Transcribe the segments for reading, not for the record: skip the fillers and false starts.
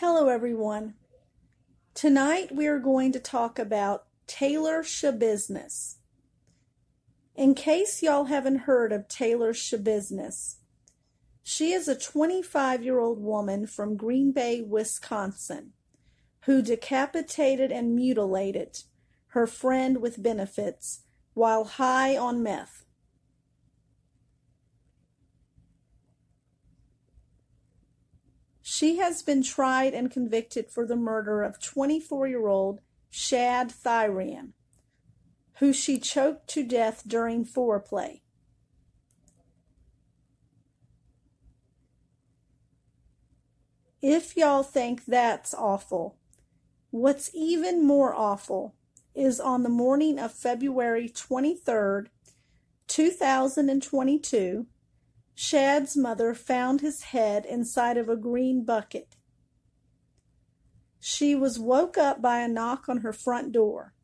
Hello everyone. Tonight we are going to talk about Taylor Schabusiness. In case y'all haven't heard of Taylor Schabusiness, she is a 25-year-old woman from Green Bay, Wisconsin, who decapitated and mutilated her friend with benefits while high on meth. She has been tried and convicted for the murder of 24-year-old Shad Thyran, who she choked to death during foreplay. If y'all think that's awful, what's even more awful is on the morning of February 23rd, 2022, Shad's mother found his head inside of a green bucket. She was woke up by a knock on her front door.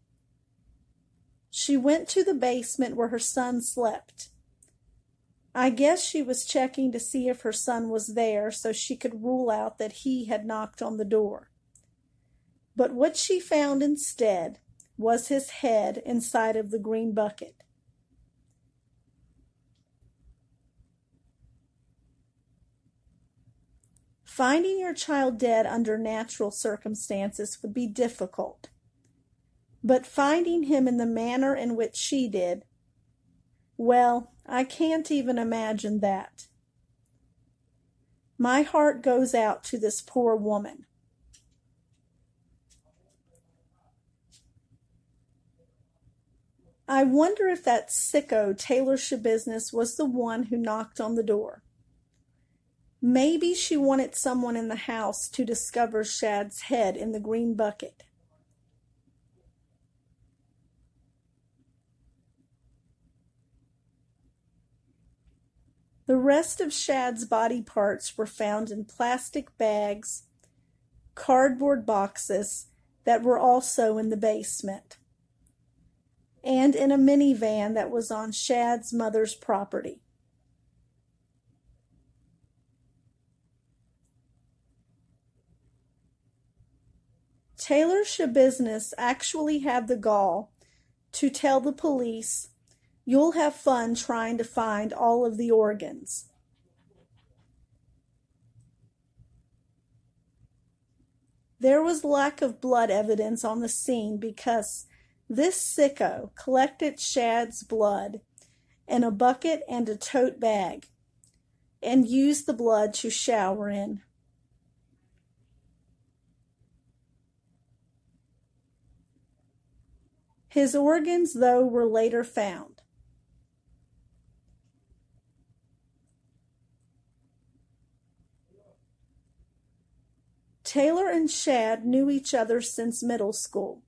She went to the basement where her son slept. I guess she was checking to see if her son was there so she could rule out that he had knocked on the door. But what she found instead was his head inside of the green bucket. Finding your child dead under natural circumstances would be difficult, but finding him in the manner in which she did, well, I can't even imagine that. My heart goes out to this poor woman. I wonder if that sicko Taylor Schabusiness was the one who knocked on the door. Maybe she wanted someone in the house to discover Shad's head in the green bucket. The rest of Shad's body parts were found in plastic bags, cardboard boxes that were also in the basement, and in a minivan that was on Shad's mother's property. Taylor Schabusiness actually had the gall to tell the police, "You'll have fun trying to find all of the organs." There was lack of blood evidence on the scene because this sicko collected Shad's blood in a bucket and a tote bag and used the blood to shower in. His organs, though, were later found. Taylor and Shad knew each other since middle school.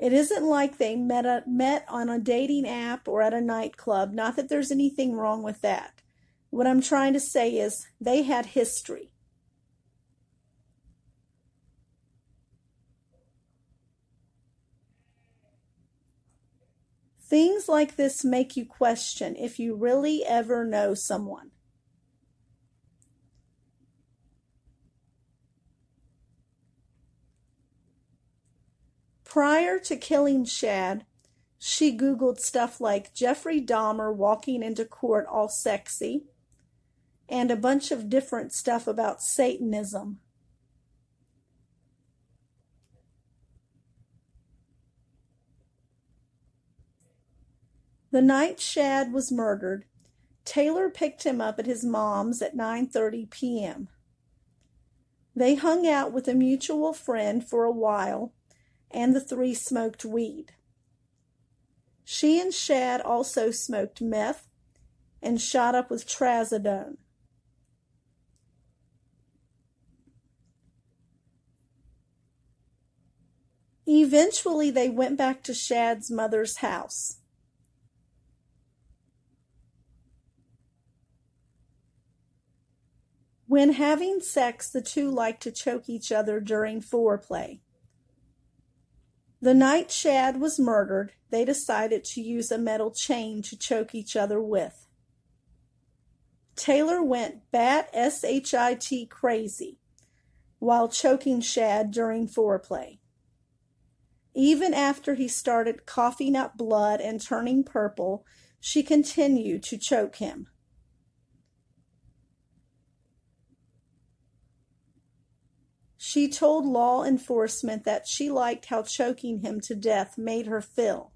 It isn't like they met on a dating app or at a nightclub. Not that there's anything wrong with that. What I'm trying to say is they had history. Things like this make you question if you really ever know someone. Prior to killing Shad, she Googled stuff like Jeffrey Dahmer walking into court all sexy and a bunch of different stuff about Satanism. The night Shad was murdered, Taylor picked him up at his mom's at 9:30 p.m. They hung out with a mutual friend for a while, and the three smoked weed. She and Shad also smoked meth and shot up with trazodone. Eventually, they went back to Shad's mother's house. When having sex, the two liked to choke each other during foreplay. The night Shad was murdered, they decided to use a metal chain to choke each other with. Taylor went bat shit crazy while choking Shad during foreplay. Even after he started coughing up blood and turning purple, she continued to choke him. She told law enforcement that she liked how choking him to death made her feel.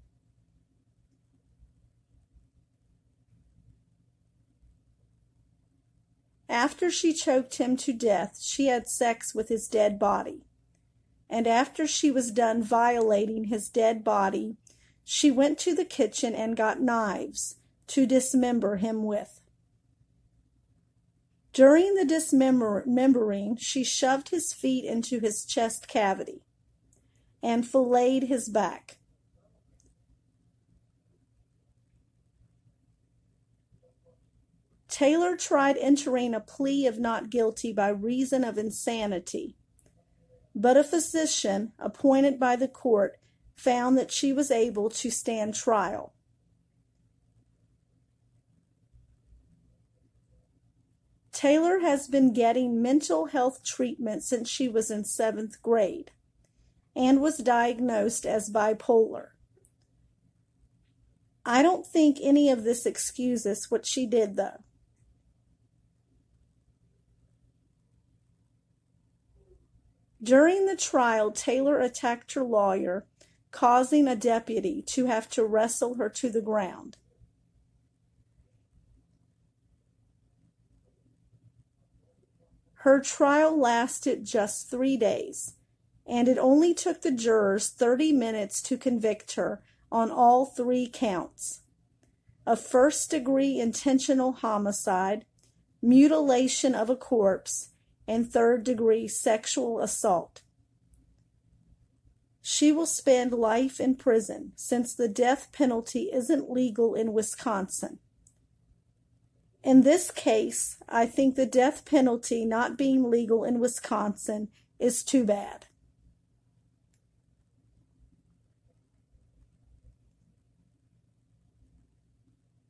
After she choked him to death, she had sex with his dead body. And after she was done violating his dead body, she went to the kitchen and got knives to dismember him with. During the dismembering, she shoved his feet into his chest cavity and filleted his back. Taylor tried entering a plea of not guilty by reason of insanity, but a physician appointed by the court found that she was able to stand trial. Taylor has been getting mental health treatment since she was in 7th grade and was diagnosed as bipolar. I don't think any of this excuses what she did, though. During the trial, Taylor attacked her lawyer, causing a deputy to have to wrestle her to the ground. Her trial lasted just 3 days, and it only took the jurors 30 minutes to convict her on all 3 counts of first-degree intentional homicide, mutilation of a corpse, and third-degree sexual assault. She will spend life in prison since the death penalty isn't legal in Wisconsin. In this case, I think the death penalty not being legal in Wisconsin is too bad.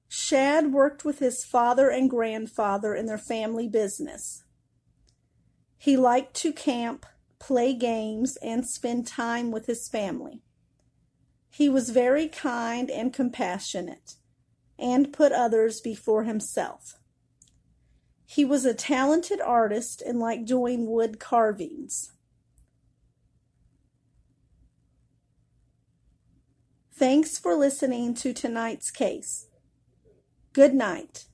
Shad worked with his father and grandfather in their family business. He liked to camp, play games, and spend time with his family. He was very kind and compassionate, and put others before himself. He was a talented artist and liked doing wood carvings. Thanks for listening to tonight's case. Good night.